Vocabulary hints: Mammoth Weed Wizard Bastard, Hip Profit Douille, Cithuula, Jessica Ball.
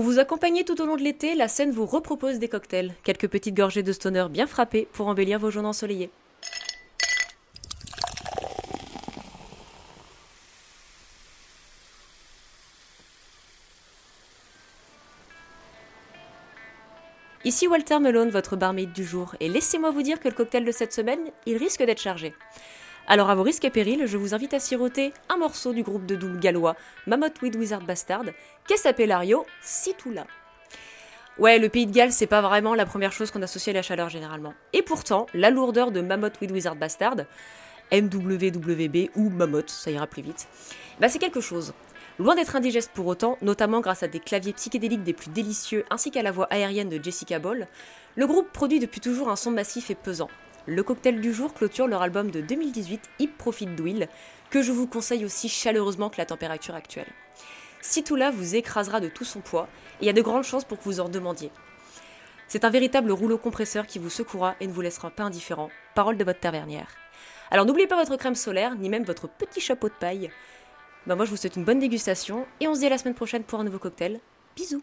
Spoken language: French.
Pour vous accompagner tout au long de l'été, la Seine vous repropose des cocktails. Quelques petites gorgées de stoner bien frappées pour embellir vos journées ensoleillées. Ici Walter Melone, votre barmaid du jour, et laissez-moi vous dire que le cocktail de cette semaine, il risque d'être chargé. Alors à vos risques et périls, je vous invite à siroter un morceau du groupe de doom gallois Mammoth Weed Wizard Bastard, qu'est s'appellario Cithuula. Ouais, le pays de Galles, c'est pas vraiment la première chose qu'on associe à la chaleur généralement. Et pourtant, la lourdeur de Mammoth Weed Wizard Bastard, MWWB ou Mammoth, ça ira plus vite, bah c'est quelque chose. Loin d'être indigeste pour autant, notamment grâce à des claviers psychédéliques des plus délicieux ainsi qu'à la voix aérienne de Jessica Ball, le groupe produit depuis toujours un son massif et pesant. Le cocktail du jour clôture leur album de 2018, Hip Profit Douille, que je vous conseille aussi chaleureusement que la température actuelle. Cithuula vous écrasera de tout son poids et a de grandes chances pour que vous en demandiez. C'est un véritable rouleau compresseur qui vous secouera et ne vous laissera pas indifférent, parole de votre tavernière. Alors n'oubliez pas votre crème solaire, ni même votre petit chapeau de paille. Moi je vous souhaite une bonne dégustation et on se dit à la semaine prochaine pour un nouveau cocktail. Bisous.